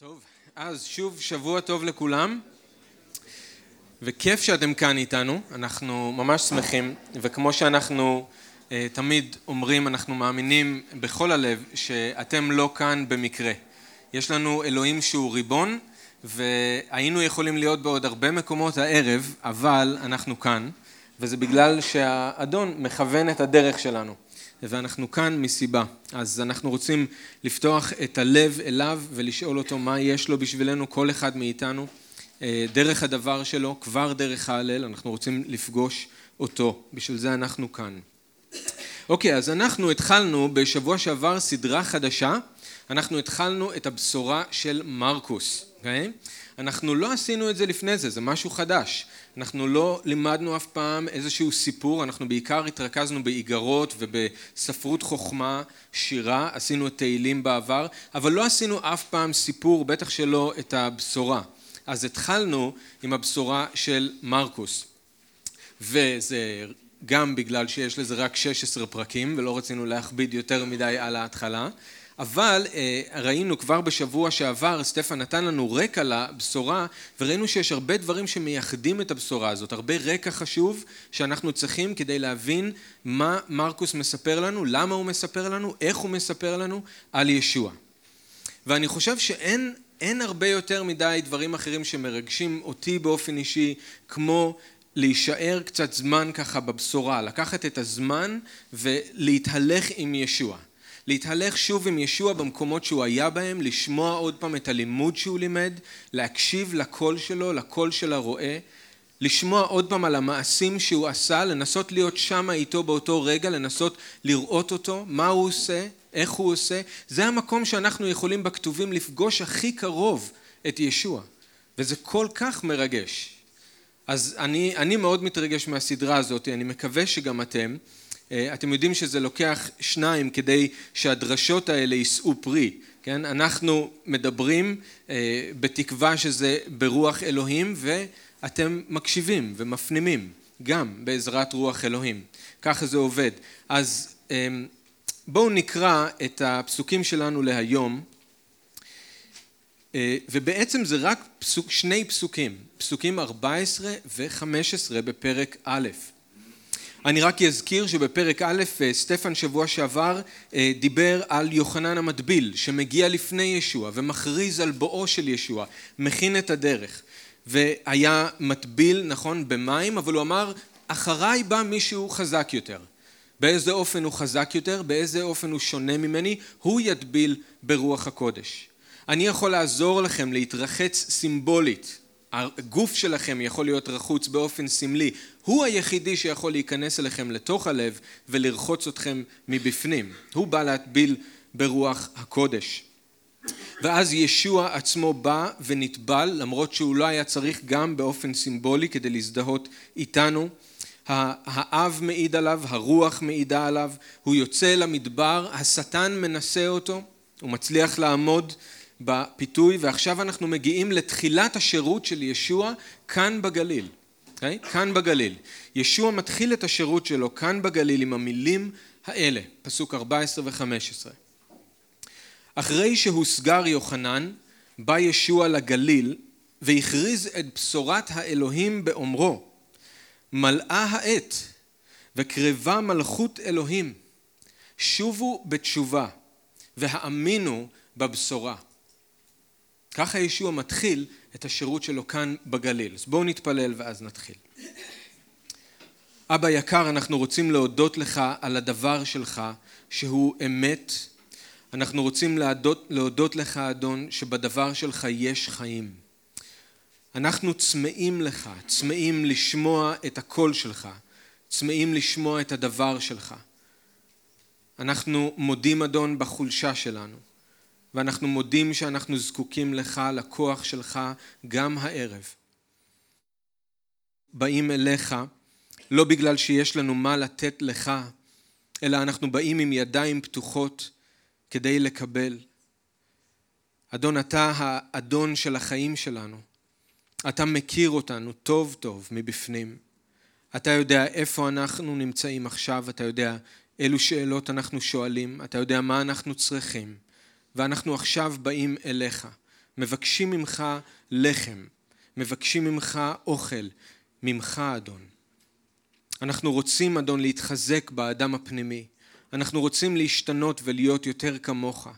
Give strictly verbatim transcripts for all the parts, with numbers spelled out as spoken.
טוב, אז שוב שבוע טוב לכולם, וכיף שאתם כאן איתנו, אנחנו ממש שמחים, וכמו שאנחנו uh, תמיד אומרים, אנחנו מאמינים בכל הלב שאתם לא כאן במקרה. יש לנו אלוהים שהוא ריבון, והיינו יכולים להיות בעוד הרבה מקומות הערב, אבל אנחנו כאן, וזה בגלל שהאדון מכוון את הדרך שלנו. ואנחנו כאן מסיבה, אז אנחנו רוצים לפתוח את הלב אליו ולשאול אותו מה יש לו בשבילנו כל אחד מאיתנו, דרך הדבר שלו, כבר דרך ההלל, אנחנו רוצים לפגוש אותו, בשביל זה אנחנו כאן. אוקיי, אז אנחנו התחלנו בשבוע שעבר סדרה חדשה, אנחנו התחלנו את הבשורה של מרקוס, אוקיי? אנחנו לא עשינו את זה לפני זה, זה משהו חדש. אנחנו לא לימדנו אף פעם איזשהו סיפור, אנחנו בעיקר התרכזנו באיגרות ובספרות חוכמה, שירה, עשינו את תהילים בעבר, אבל לא עשינו אף פעם סיפור, בטח שלא את הבשורה. אז התחלנו עם הבשורה של מרקוס, וזה גם בגלל שיש לזה רק שישה עשר פרקים, ולא רצינו להכביד יותר מדי על ההתחלה, אבל ראינו כבר בשבוע שעבר, סטפן נתן לנו רקע לבשורה, וראינו שיש הרבה דברים שמייחדים את הבשורה הזאת, הרבה רקע חשוב שאנחנו צריכים כדי להבין מה מרקוס מספר לנו, למה הוא מספר לנו, איך הוא מספר לנו על ישוע. ואני חושב שאין אין הרבה יותר מדי דברים אחרים שמרגשים אותי באופן אישי, כמו להישאר קצת זמן ככה בבשורה, לקחת את הזמן ולהתהלך עם ישוע. להתהלך שוב עם ישוע במקומות שהוא היה בהם, לשמוע עוד פעם את הלימוד שהוא לימד, להקשיב לקול שלו, לקול של הרועה, לשמוע עוד פעם על המעשים שהוא עשה, לנסות להיות שם איתו באותו רגע, לנסות לראות אותו, מה הוא עושה, איך הוא עושה. זה המקום שאנחנו יכולים בכתובים לפגוש הכי קרוב את ישוע, וזה כל כך מרגש. אז אני, אני מאוד מתרגש מהסדרה הזאת, אני מקווה שגם אתם. אתם יודעים שזה לוקח שניים כדי שהדרשות האלה יישאו פרי, כן? אנחנו מדברים בתקווה שזה ברוח אלוהים, ואתם מקשיבים ומפנימים גם בעזרת רוח אלוהים. ככה זה עובד. אז בואו נקרא את הפסוקים שלנו להיום, ובעצם זה רק פסוק, שני פסוקים, פסוקים ארבע עשרה ו-חמש עשרה בפרק א'. אני רק אזכיר שבפרק א', סטפן שבוע שעבר דיבר על יוחנן המטביל, שמגיע לפני ישוע ומכריז על בואו של ישוע, מכין את הדרך, והיה מטביל, נכון, במים, אבל הוא אמר, אחריי בא מישהו חזק יותר. באיזה אופן הוא חזק יותר, באיזה אופן הוא שונה ממני, הוא יטביל ברוח הקודש. אני יכול לעזור לכם להתרחץ סימבולית, הגוף שלכם יכול להיות רחוץ באופן סמלי, הוא היחידי שיכול להיכנס אליכם לתוך הלב ולרחוץ אתכם מבפנים. הוא בא להטביל ברוח הקודש. ואז ישוע עצמו בא ונטבל, למרות שהוא לא היה צריך, גם באופן סימבולי כדי להזדהות איתנו. האב מעיד עליו, הרוח מעידה עליו, הוא יוצא למדבר, השטן מנסה אותו, הוא מצליח לעמוד בפיתוי, ועכשיו אנחנו מגיעים לתחילת השירות של ישוע כאן בגליל. Okay? כאן בגליל. ישוע מתחיל את השירות שלו כאן בגליל עם המילים האלה, פסוק ארבע עשרה ו-חמש עשרה. אחרי שהוסגר יוחנן, בא ישוע לגליל והכריז את בשורת האלוהים באומרו, מלאה העת וקרבה מלכות אלוהים, שובו בתשובה והאמינו בבשורה. ככה ישוע מתחיל את השירות שלו כאן בגליל. אז בואו נתפלל ואז נתחיל. אבא יקר, אנחנו רוצים להודות לך על הדבר שלך שהוא אמת. אנחנו רוצים להודות, להודות לך, אדון, שבדבר שלך יש חיים. אנחנו צמאים לך, צמאים לשמוע את הקול שלך, צמאים לשמוע את הדבר שלך. אנחנו מודים, אדון, בחולשה שלנו. ואנחנו מודים שאנחנו זקוקים לך, לכוח שלך, גם הערב. באים אליך, לא בגלל שיש לנו מה לתת לך, אלא אנחנו באים עם ידיים פתוחות כדי לקבל. אדון, אתה האדון של החיים שלנו. אתה מכיר אותנו טוב טוב מבפנים. אתה יודע איפה אנחנו נמצאים עכשיו, אתה יודע אילו שאלות אנחנו שואלים, אתה יודע מה אנחנו צריכים. ואנחנו עכשיו באים אליך, מבקשים ממך לחם, מבקשים ממך אוכל, ממך אדון. אנחנו רוצים, אדון, להתחזק באדם הפנימי. אנחנו רוצים להשתנות ולהיות יותר כמוך.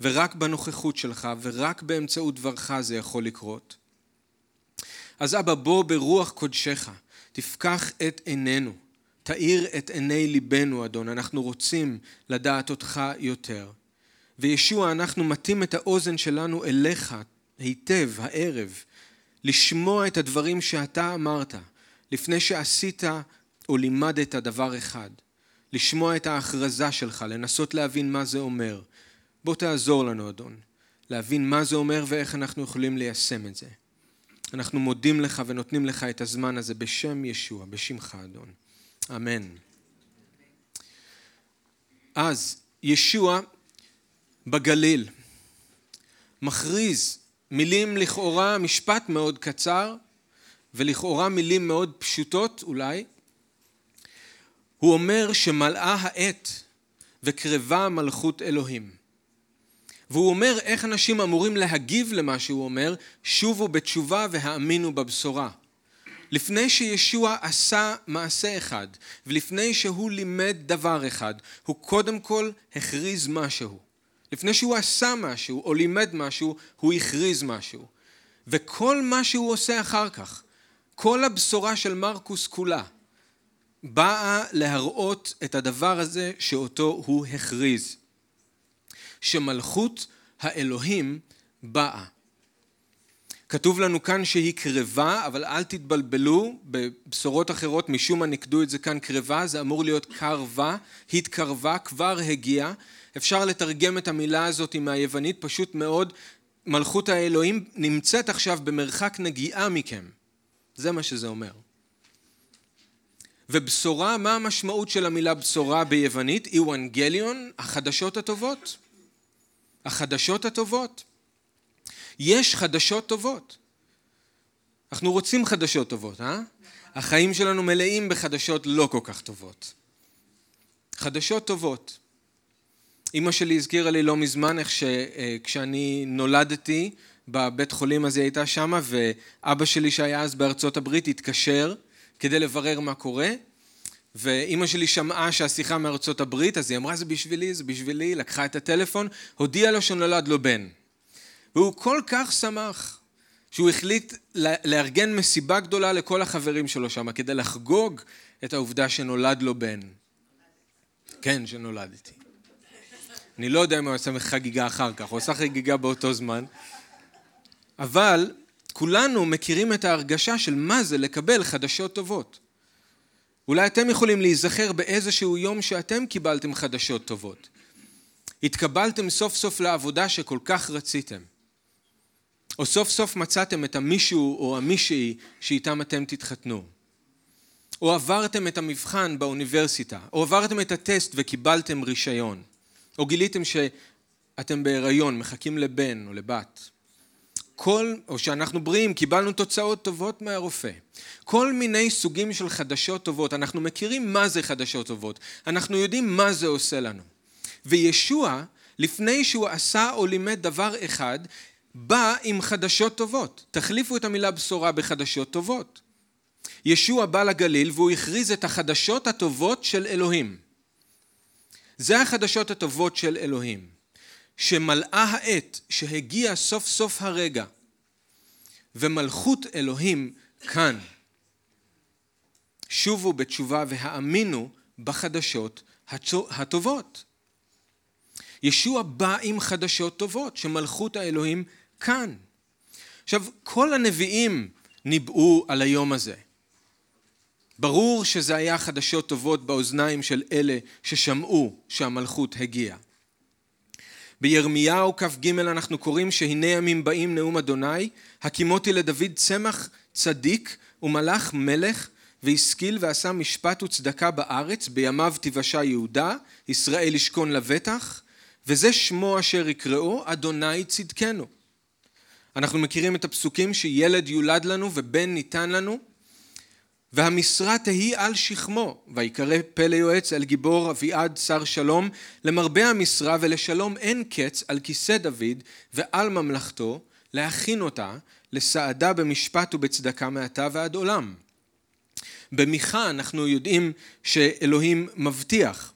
ורק בנוכחות שלך ורק באמצעות דברך זה יכול לקרות. אז אבא, בוא ברוח קודשך, תפקח את עינינו, תאיר את עיני ליבנו, אדון. אנחנו רוצים לדעת אותך יותר. וישוע, אנחנו מתאים את האוזן שלנו אליך היטב הערב, לשמוע את הדברים שאתה אמרת, לפני שעשית או לימדת דבר אחד, לשמוע את ההכרזה שלך, לנסות להבין מה זה אומר. בוא תעזור לנו, אדון, להבין מה זה אומר ואיך אנחנו יכולים ליישם את זה. אנחנו מודים לך ונותנים לך את הזמן הזה בשם ישוע, בשמך, אדון. אמן. אז ישוע בגליל מכריז מילים לכאורה, משפט מאוד קצר, ולכאורה מילים מאוד פשוטות אולי. הוא אומר שמלאה העת וקרבה מלכות אלוהים. והוא אומר איך אנשים אמורים להגיב למה שהוא אומר, שובו בתשובה והאמינו בבשורה. לפני שישוע עשה מעשה אחד, ולפני שהוא לימד דבר אחד, הוא קודם כל הכריז משהו. לפני שהוא עשה משהו או לימד משהו, הוא הכריז משהו. וכל מה שהוא עושה אחר כך, כל הבשורה של מרקוס כולה, באה להראות את הדבר הזה שאותו הוא הכריז. שמלכות האלוהים באה. כתוב לנו כאן שהיא קרבה, אבל אל תתבלבלו, בבשורות אחרות משום מה נקדו את זה כאן קרבה, זה אמור להיות קרבה, התקרבה, כבר הגיעה. אפשר לתרגם את המילה הזאת מהיוונית, פשוט מאוד, מלכות האלוהים נמצאת עכשיו במרחק נגיעה מכם. זה מה שזה אומר. ובשורה, מה המשמעות של המילה בשורה ביוונית? איוונגליון, החדשות הטובות. החדשות הטובות. יש חדשות טובות. אנחנו רוצים חדשות טובות, אה? החיים שלנו מלאים בחדשות לא כל כך טובות. חדשות טובות. אמא שלי הזכירה לי לא מזמן איך שכשאני נולדתי בבית חולים הזה הייתה שמה, ואבא שלי שהיה אז בארצות הברית התקשר כדי לברר מה קורה, ואמא שלי שמעה שהשיחה מארצות הברית, אז היא אמרה זה בשבילי, זה בשבילי, לקחה את הטלפון, הודיעה לו שנולד לו בן. והוא כל כך שמח שהוא החליט לארגן מסיבה גדולה לכל החברים שלו שם, כדי לחגוג את העובדה שנולד לו בן. כן, שנולדתי. אני לא יודע אם הוא עושה חגיגה אחר כך, הוא עושה חגיגה באותו זמן. אבל כולנו מכירים את ההרגשה של מה זה לקבל חדשות טובות. אולי אתם יכולים להיזכר באיזשהו יום שאתם קיבלתם חדשות טובות. התקבלתם סוף סוף לעבודה שכל כך רציתם. או סוף סוף מצאתם את המישהו או המישהי שאיתם אתם תתחתנו. או עברתם את המבחן באוניברסיטה. או עברתם את הטסט וקיבלתם רישיון. או גיליתם שאתם בהיריון, מחכים לבן או לבת. כל, או שאנחנו בריאים, קיבלנו תוצאות טובות מהרופא. כל מיני סוגים של חדשות טובות. אנחנו מכירים מה זה חדשות טובות. אנחנו יודעים מה זה עושה לנו. וישוע, לפני שהוא עשה או לימד דבר אחד, בא עם חדשות טובות. תחליפו את המילה בשורה בחדשות טובות. ישוע בא לגליל והוא הכריז את החדשות הטובות של אלוהים. זה החדשות הטובות של אלוהים. שמלאה העת, שהגיע סוף סוף הרגע, ומלכות אלוהים כאן. שובו בתשובה והאמינו בחדשות הטובות. ישוע בא עם חדשות טובות, שמלכות האלוהים כאן. עכשיו, כל הנביאים ניבאו על היום הזה. ברור שזה היה חדשות טובות באוזניים של אלה ששמעו שהמלכות הגיעה. בירמיהו כף ג' אנחנו קוראים שהנה ימים באים נאום אדוני, הקימותי לדוד צמח צדיק ומלך מלך והשכיל ועשה משפט וצדקה בארץ, בימיו תיוושע יהודה, ישראל ישכון לבטח, וזה שמו אשר יקראו אדוני צדקנו. אנחנו מכירים את הפסוקים שילד יולד לנו ובן ניתן לנו, והמשרה תהי על שכמו, ויקרא פלא יועץ אל גיבור אביעד שר שלום, למרבה המשרה ולשלום אין קץ על כיסא דוד ועל ממלכתו, להכין אותה לסעדה במשפט ובצדקה מעתה ועד עולם. במיכה אנחנו יודעים שאלוהים מבטיח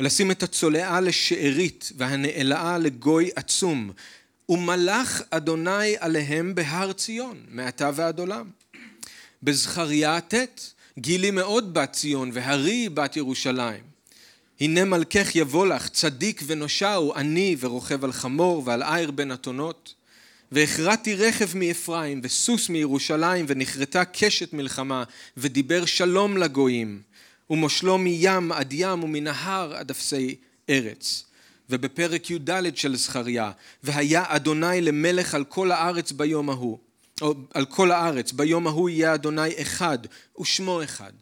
לשים את הצולעה לשארית והנעלעה לגוי עצום, ומלך אדוני עליהם בהר ציון מעתה ועד עולם. בזכריה ת' גילי מאוד בת ציון והרי בת ירושלים. הנה מלכך יבוא לך, צדיק ונושע הוא, עני ורוכב על חמור ועל עיר בין אתונות. והכרעתי רכב מאפרים וסוס מירושלים, ונכרתה קשת מלחמה, ודיבר שלום לגויים, ומושלו מים עד ים ומנהר עד אפסי ארץ. ובפרק י' ד' של זכריה, והיה אדוני למלך על כל הארץ ביום ההוא, או על כל הארץ, ביום ההוא יהיה אדוני אחד ושמו אחד.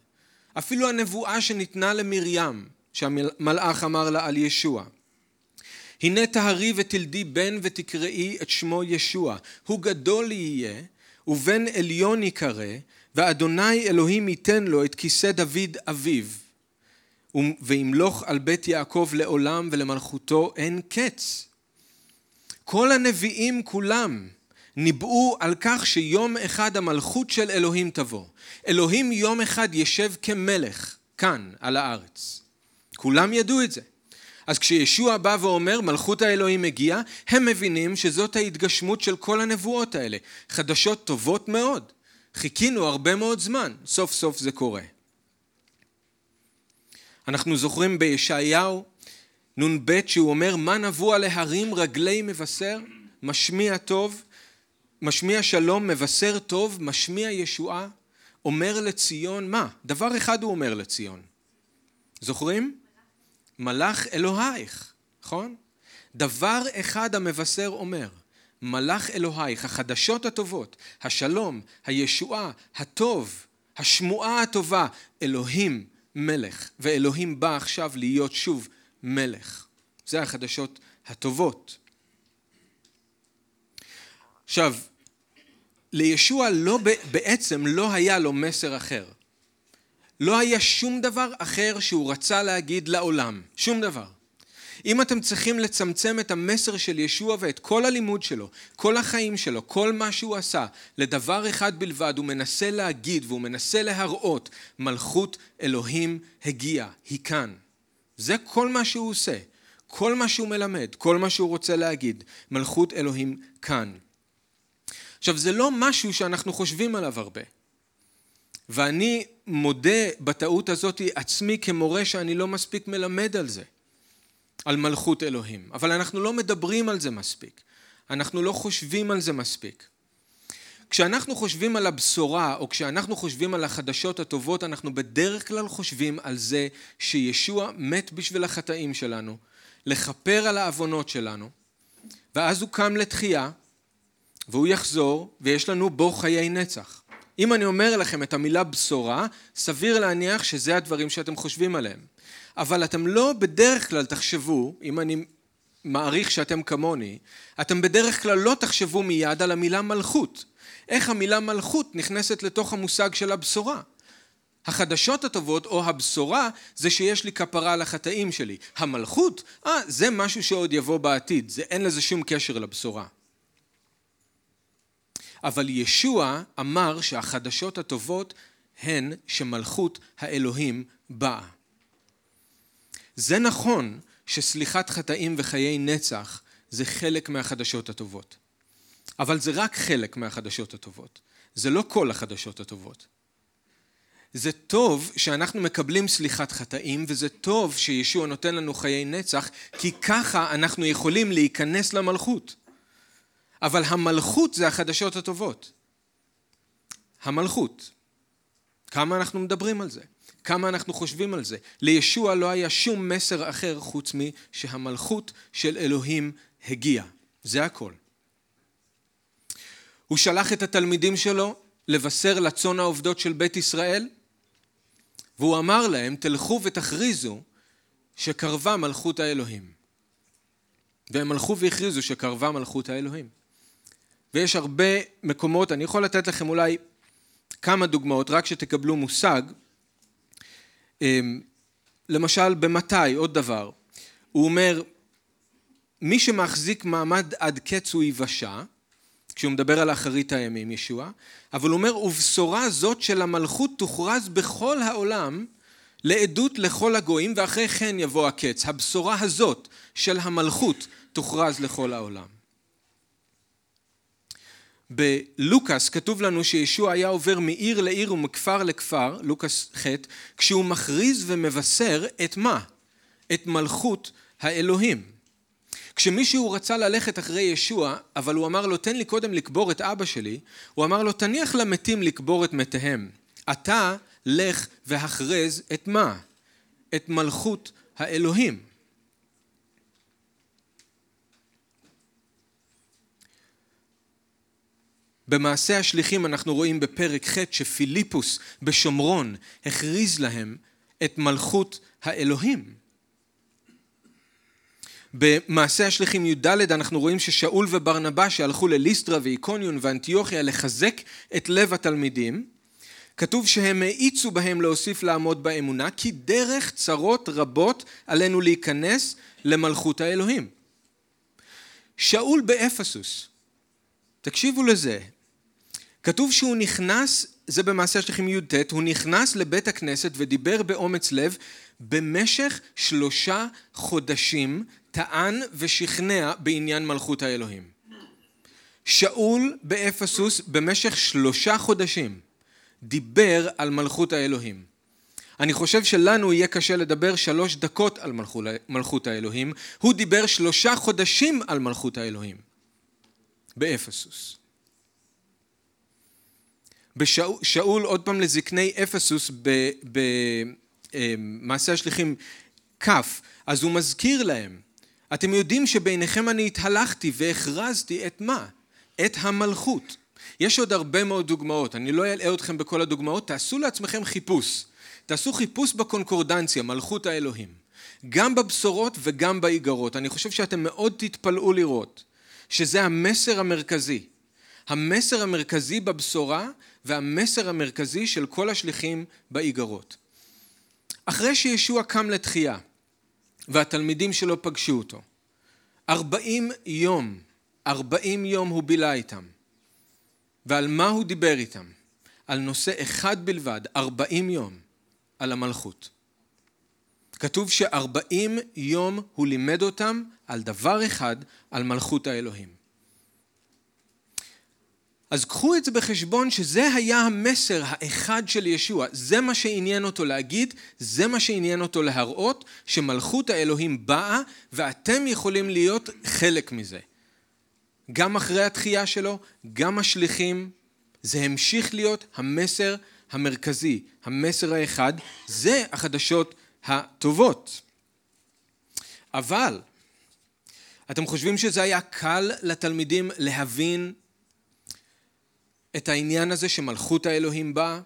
אפילו הנבואה שניתנה למרים, שהמלאך אמר לה על ישוע. הנה תהרי ותלדי בן ותקראי את שמו ישוע, הוא גדול יהיה ובן עליון יקרא, ואדוני אלוהים ייתן לו את כיסא דוד אביו, וימלוך על בית יעקב לעולם, ולמלכותו אין קץ. כל הנביאים כולם ניבאו על כך שיום אחד המלכות של אלוהים תבוא. אלוהים יום אחד ישב כמלך כאן על הארץ. כולם ידעו את זה. אז כשישוע בא ואומר מלכות האלוהים הגיעה, הם מבינים שזאת ההתגשמות של כל הנבואות האלה. חדשות טובות מאוד. חיכינו הרבה מאוד זמן. סוף סוף זה קורה. אנחנו זוכרים בישעיהו נ"ב שהוא אומר, מה נבוא על ההרים רגלי מבשר, משמיע טוב, משמיע שלום, מבשר טוב, משמיע ישועה, אומר לציון, מה? דבר אחד הוא אומר לציון. זוכרים? מלאך אלוהיך, נכון? דבר אחד המבשר אומר, מלאך אלוהיך, החדשות הטובות, השלום, הישועה, הטוב, השמועה הטובה, אלוהים מלך, ואלוהים בא עכשיו להיות שוב מלך. זה החדשות הטובות. עכשיו, לישוע לא, בעצם לא היה לו מסר אחר. לא היה שום דבר אחר שהוא רצה להגיד לעולם. שום דבר. אם אתם צריכים לצמצם את המסר של ישוע ואת כל הלימוד שלו, כל החיים שלו, כל מה שהוא עשה, לדבר אחד בלבד, הוא מנסה להגיד והוא מנסה להראות, מלכות אלוהים הגיעה, היא כאן. זה כל מה שהוא עושה, כל מה שהוא מלמד, כל מה שהוא רוצה להגיד, מלכות אלוהים כאן. עכשיו, זה לא משהו שאנחנו חושבים עליו הרבה. ואני מודה בטעות הזאת עצמי כמורה שאני לא מספיק מלמד על זה, על מלכות אלוהים. אבל אנחנו לא מדברים על זה מספיק. אנחנו לא חושבים על זה מספיק. כשאנחנו חושבים על הבשורה, או כשאנחנו חושבים על החדשות הטובות, אנחנו בדרך כלל חושבים על זה שישוע מת בשביל החטאים שלנו, לכפר על העוונות שלנו, ואז הוא קם לתחייה, והוא יחזור, ויש לנו בו חיי נצח. אם אני אומר לכם את המילה בשורה, סביר להניח שזה הדברים שאתם חושבים עליהם. אבל אתם לא בדרך כלל תחשבו, אם אני מעריך שאתם כמוני, אתם בדרך כלל לא תחשבו מיד על המילה מלכות. איך המילה מלכות נכנסת לתוך המושג של הבשורה? החדשות הטובות או הבשורה זה שיש לי כפרה על החטאים שלי. המלכות, אה, זה משהו שעוד יבוא בעתיד, זה אין לזה שום קשר לבשורה. אבל ישוע אמר שהחדשות הטובות הן שמלכות האלוהים באה. זה נכון שסליחת חטאים וחיי נצח זה חלק מהחדשות הטובות. אבל זה רק חלק מהחדשות הטובות. זה לא כל החדשות הטובות. זה טוב שאנחנו מקבלים סליחת חטאים, וזה טוב שישוע נותן לנו חיי נצח, כי ככה אנחנו יכולים להיכנס למלכות. אבל המלכות זה החדשות הטובות. המלכות. כמה אנחנו מדברים על זה? כמה אנחנו חושבים על זה? לישוע לא היה שום מסר אחר חוץ משהמלכות של אלוהים הגיעה. זה הכל. הוא שלח את התלמידים שלו לבשר לצאן העובדות של בית ישראל, והוא אמר להם, תלכו ותכריזו שקרבה מלכות האלוהים. והם הלכו והכריזו שקרבה מלכות האלוהים. ויש הרבה מקומות, אני יכול לתת לכם אולי כמה דוגמאות, רק שתקבלו מושג. למשל, במתי, עוד דבר, הוא אומר, מי שמחזיק מעמד עד קץ הוא יבשה, כשהוא מדבר על אחרית הימים, ישוע, אבל הוא אומר, ובשורה זאת של המלכות תוכרז בכל העולם, לעדות לכל הגויים, ואחרי כן יבוא הקץ. הבשורה הזאת של המלכות תוכרז לכל העולם. בלוקס כתוב לנו שישוע היה עובר מעיר לעיר ומכפר לכפר, לוקס ח', כשהוא מכריז ומבשר את מה? את מלכות האלוהים. כשמישהו רצה ללכת אחרי ישוע, אבל הוא אמר לו, תן לי קודם לקבור את אבא שלי, הוא אמר לו, תניח למתים לקבור את מתיהם. אתה לך והכרז את מה? את מלכות האלוהים. במעשה השליחים אנחנו רואים בפרק ח' שפיליפוס בשומרון הכריז להם את מלכות האלוהים. במעשה השליחים י' אנחנו רואים ששאול וברנבא שהלכו לליסטרה ואיקוניון ואנטיוכיה לחזק את לב התלמידים, כתוב שהם העיצו בהם להוסיף לעמוד באמונה, כי דרך צרות רבות עלינו להיכנס למלכות האלוהים. שאול באפסוס, תקשיבו לזה, כתוב שהוא נכנס, זה במעשה השליחים י' ת', הוא נכנס לבית הכנסת ודיבר באומץ לב, במשך שלושה חודשים טען ושכנע בעניין מלכות האלוהים. שאול באפסוס במשך שלושה חודשים דיבר על מלכות האלוהים. אני חושב שלנו יהיה קשה לדבר שלוש דקות על מלכות האלוהים, הוא דיבר שלושה חודשים על מלכות האלוהים. באפסוס. בשאול עוד פעם לזקני אפסוס במעשה השליחים כף, אז הוא מזכיר להם, אתם יודעים שביניכם אני התהלכתי והכרזתי את מה? את המלכות. יש עוד הרבה מאוד דוגמאות, אני לא אלאה אתכם בכל הדוגמאות, תעשו לעצמכם חיפוש, תעשו חיפוש בקונקורדנציה, מלכות האלוהים, גם בבשורות וגם באיגרות, אני חושב שאתם מאוד תתפלאו לראות, שזה המסר המרכזי, המסר המרכזי בבשורה והמסר המרכזי של כל השליחים באיגרות. אחרי שישוע קם לתחייה והתלמידים שלו פגשו אותו, ארבעים יום, ארבעים יום הוא בילה איתם. ועל מה הוא דיבר איתם? על נושא אחד בלבד, ארבעים יום, על המלכות. כתוב ש-ארבעים יום הוא לימד אותם על דבר אחד, על מלכות האלוהים. אז קחו את זה בחשבון שזה היה המסר האחד של ישוע, זה מה שעניין אותו להגיד, זה מה שעניין אותו להראות, שמלכות האלוהים באה ואתם יכולים להיות חלק מזה. גם אחרי התחייה שלו, גם השליחים, זה המשיך להיות המסר המרכזי, המסר האחד, זה החדשות הטובות. אבל, אתם חושבים שזה היה קל לתלמידים להבין את העניין הזה שמלכות האלוהים באה?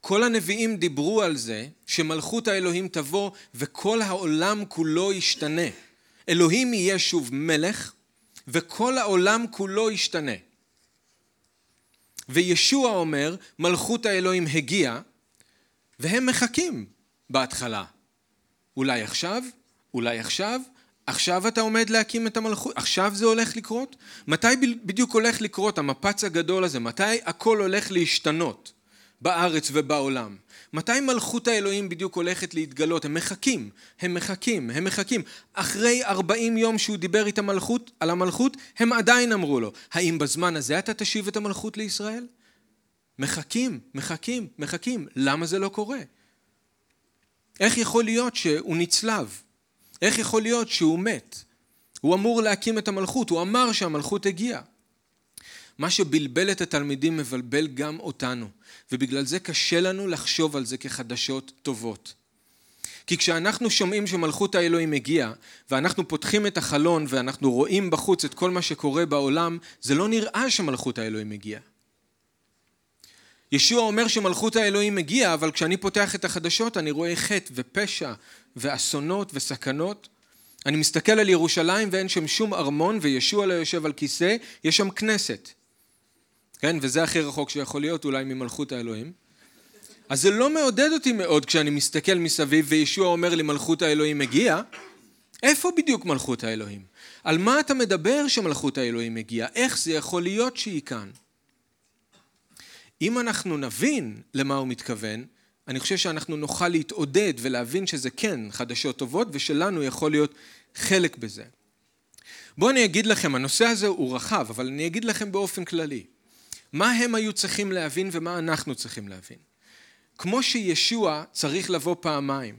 כל הנביאים דיברו על זה שמלכות האלוהים תבוא וכל העולם כולו ישתנה. אלוהים יהיה שוב מלך. וכל העולם כולו ישתנה. וישוע אומר, מלכות האלוהים הגיעה, והם מחכים בהתחלה. אולי עכשיו, אולי עכשיו, עכשיו אתה עומד להקים את המלכות, עכשיו זה הולך לקרות? מתי בדיוק הולך לקרות המפץ הגדול הזה? מתי הכל הולך להשתנות בארץ ובעולם? מתי מלכות האלוהים בדיוק הולכת להתגלות? הם מחכים, הם מחכים, הם מחכים. אחרי ארבעים יום שהוא דיבר איתם מלכות, על המלכות, הם עדיין אמרו לו, האם בזמן הזה אתה תשיב את המלכות לישראל? מחכים, מחכים, מחכים. למה זה לא קורה? איך יכול להיות שהוא נצלב? איך יכול להיות שהוא מת? הוא אמור להקים את המלכות, הוא אמר שהמלכות הגיעה. מה שבלבל את התלמידים מבלבל גם אותנו, ובגלל זה קשה לנו לחשוב על זה כחדשות טובות. כי כשאנחנו שומעים שמלכות האלוהים הגיעה, ואנחנו פותחים את החלון ואנחנו רואים בחוץ את כל מה שקורה בעולם, זה לא נראה שמלכות האלוהים הגיעה. ישוע אומר שמלכות האלוהים הגיעה, אבל כשאני פותח את החדשות אני רואה חטא ופשע ואסונות וסכנות. אני מסתכל על ירושלים ואין שם שום ארמון וישוע לא יושב על כיסא, יש שם כנסת. כן, וזה הכי רחוק שיכול להיות אולי ממלכות האלוהים. אז זה לא מעודד אותי מאוד כשאני מסתכל מסביב וישוע אומר לי מלכות האלוהים הגיעה, איפה בדיוק מלכות האלוהים? על מה אתה מדבר שמלכות האלוהים הגיעה? איך זה יכול להיות שהיא כאן? אם אנחנו נבין למה הוא מתכוון, אני חושב שאנחנו נוכל להתעודד ולהבין שזה כן חדשות טובות, ושלנו יכול להיות חלק בזה. בואו אני אגיד לכם, הנושא הזה הוא רחב, אבל אני אגיד לכם באופן כללי. מה הם היו צריכים להבין ומה אנחנו צריכים להבין? כמו שישוע צריך לבוא פעמיים.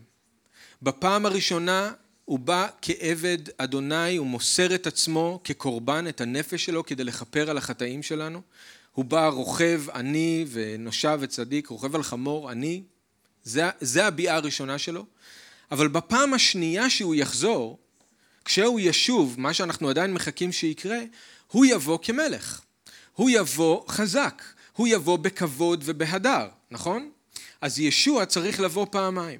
בפעם הראשונה הוא בא כעבד אדוני, הוא מוסר את עצמו כקורבן, את הנפש שלו, כדי לכפר על החטאים שלנו. הוא בא רוכב עני ונושב וצדיק, רוכב על חמור עני. זה, זה הביאה הראשונה שלו. אבל בפעם השנייה שהוא יחזור, כשהוא ישוב, מה שאנחנו עדיין מחכים שיקרה, הוא יבוא כמלך. הוא יבוא חזק. הוא יבוא בכבוד ובהדר, נכון? אז ישוע צריך לבוא פעמיים.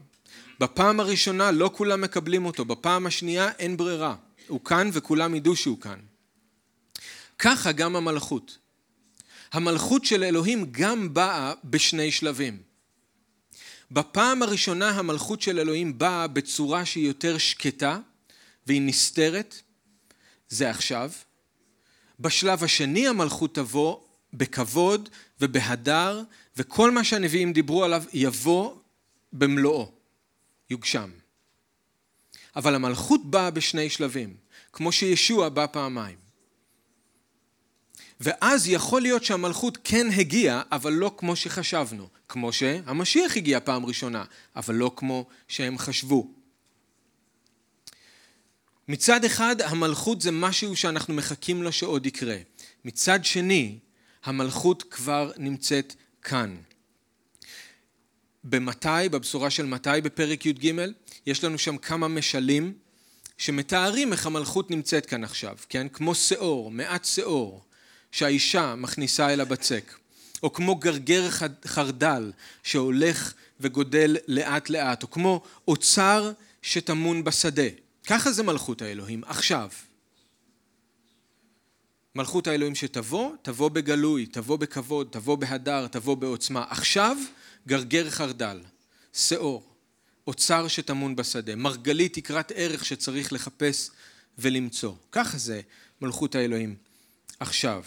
בפעם הראשונה לא כולם מקבלים אותו, בפעם השנייה אין ברירה. הוא כאן וכולם ידעו שהוא כאן. ככה גם המלכות. המלכות של אלוהים גם באה בשני שלבים. בפעם הראשונה המלכות של אלוהים באה בצורה שהיא יותר שקטה, והיא נסתרת, זה עכשיו. בשלב השני המלכות תבוא בכבוד ובהדר, וכל מה שהנביאים דיברו עליו יבוא במלואו, יוגשם. אבל המלכות באה בשני שלבים, כמו שישוע בא פעמיים. ואז יכול להיות שהמלכות כן הגיעה, אבל לא כמו שחשבנו, כמו שהמשיח הגיע פעם ראשונה, אבל לא כמו שהם חשבו. מצד אחד, המלכות זה משהו שאנחנו מחכים לו שעוד יקרה. מצד שני, המלכות כבר נמצאת כאן. במתי, בבשורה של מתי, בפרק י' ג', יש לנו שם כמה משלים שמתארים איך המלכות נמצאת כאן עכשיו, כן? כמו שעור, מעט שעור, שהאישה מכניסה אל הבצק, או כמו גרגר חרדל שהולך וגודל לאט לאט, או כמו אוצר שתמון בשדה. ככה זה מלכות האלוהים עכשיו. מלכות האלוהים שתבוא, תבוא בגלוי, תבוא בכבוד, תבוא בהדר, תבוא בעוצמה. עכשיו גרגר חרדל, שעור, אוצר שתמון בשדה, מרגלית יקרת ערך שצריך לחפש ולמצוא. ככה זה מלכות האלוהים עכשיו.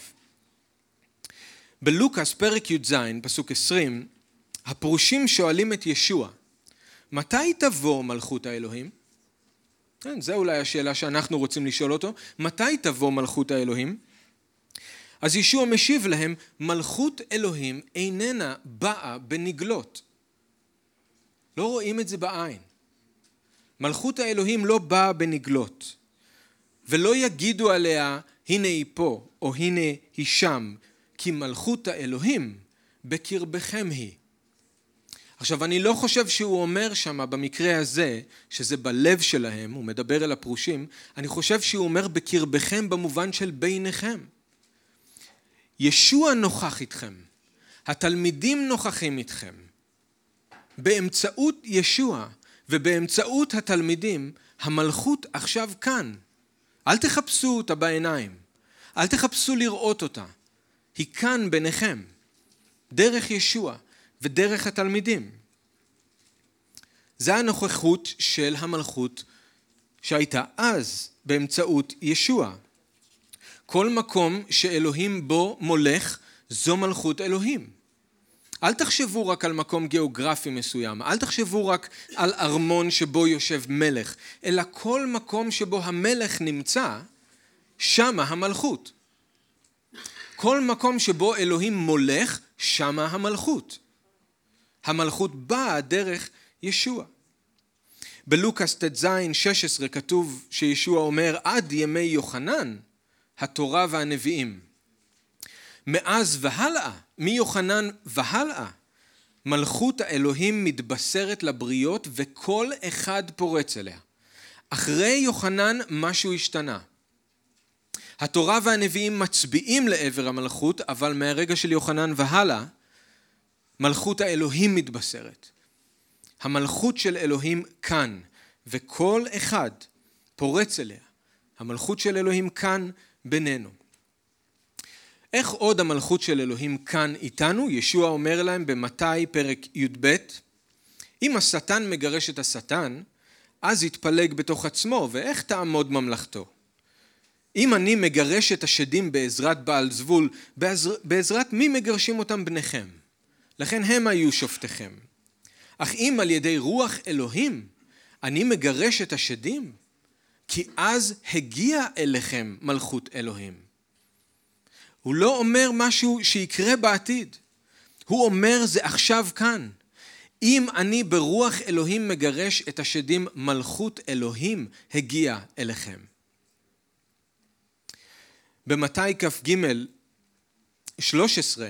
בלוקס פרק י' פסוק עשרים, הפרושים שואלים את ישוע, מתי תבוא מלכות האלוהים? כן, זו אולי השאלה שאנחנו רוצים לשאול אותו, מתי תבוא מלכות האלוהים? אז ישוע משיב להם, מלכות אלוהים איננה באה בנגלות. לא רואים את זה בעין. מלכות האלוהים לא באה בנגלות. ולא יגידו עליה, הנה היא פה, או הנה היא שם, כי מלכות האלוהים בקרבכם היא. עכשיו, אני לא חושב שהוא אומר שמה, במקרה הזה, שזה בלב שלהם, הוא מדבר אל הפרושים, אני חושב שהוא אומר בקרבכם במובן של ביניכם. ישוע נוכח איתכם, התלמידים נוכחים איתכם. באמצעות ישוע ובאמצעות התלמידים, המלכות עכשיו כאן. אל תחפשו אותה בעיניים, אל תחפשו לראות אותה. היא כאן ביניכם, דרך ישוע ודרך התלמידים. זה הנוכחות של המלכות שהייתה אז באמצעות ישוע. כל מקום שאלוהים בו מולך, זו מלכות אלוהים. אל תחשבו רק על מקום גיאוגרפי מסוים, אל תחשבו רק על ארמון שבו יושב מלך, אלא כל מקום שבו המלך נמצא, שמה המלכות. כל מקום שבו אלוהים מולך, שמה המלכות. המלכות באה דרך ישוע. בלוקס ט"ז שש עשרה כתוב שישוע אומר, עד ימי יוחנן, התורה והנביאים. מאז והלאה, מיוחנן והלאה, מלכות האלוהים מתבשרת לבריות וכל אחד פורץ אליה. אחרי יוחנן משהו השתנה. התורה והנביאים מצביעים לעבר המלכות, אבל מהרגע של יוחנן והלאה, מלכות האלוהים מתבשרת. המלכות של אלוהים כאן, וכל אחד פורץ אליה. המלכות של אלוהים כאן בינינו. איך עוד המלכות של אלוהים כאן איתנו? ישוע אומר להם במתי פרק י' ב', אם השטן מגרש את השטן, אז יתפלג בתוך עצמו, ואיך תעמוד ממלכתו? אם אני מגרש את השדים בעזרת בעל זבול, בעזר, בעזרת מי מגרשים אותם? בניכם. לכן הם היו שופטיכם. אך אם על ידי רוח אלוהים אני מגרש את השדים, כי אז הגיע אליכם מלכות אלוהים. הוא לא אומר משהו שיקרה בעתיד. הוא אומר זה עכשיו כאן. אם אני ברוח אלוהים מגרש את השדים, מלכות אלוהים הגיע אליכם. במתי כ"ג שלוש עשרה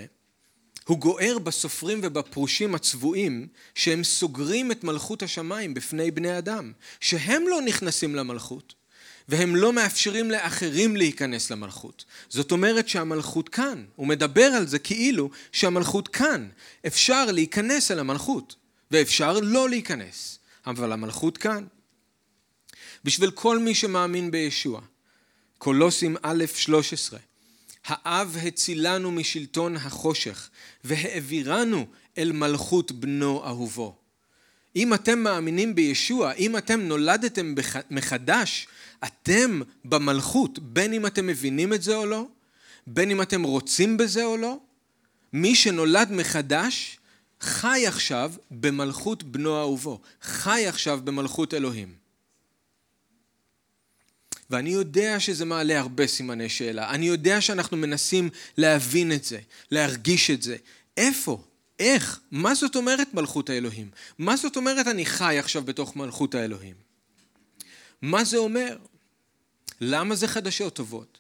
הוא גוער בסופרים ובפרושים הצבועים שהם סוגרים את מלכות השמיים בפני בני אדם, שהם לא נכנסים למלכות והם לא מאפשרים לאחרים להיכנס למלכות. זאת אומרת שהמלכות כאן, הוא מדבר על זה כאילו שהמלכות כאן, אפשר להיכנס אל המלכות ואפשר לא להיכנס, אבל המלכות כאן. בשביל כל מי שמאמין בישוע, קולוסים א' שלוש עשרה, האב הצילנו משלטון החושך והעבירנו אל מלכות בנו אהובו. אם אתם מאמינים בישוע, אם אתם נולדתם מחדש, אתם במלכות, בין אם אתם מבינים את זה או לא, בין אם אתם רוצים בזה או לא. מי שנולד מחדש חי עכשיו במלכות בנו אהובו, חי עכשיו במלכות אלוהים. ואני יודע שזה מעלה הרבה סימני שאלה. אני יודע שאנחנו מנסים להבין את זה, להרגיש את זה. איפה? איך? מה זאת אומרת מלכות האלוהים? מה זאת אומרת אני חי עכשיו בתוך מלכות האלוהים? מה זה אומר? למה זה חדשות טובות?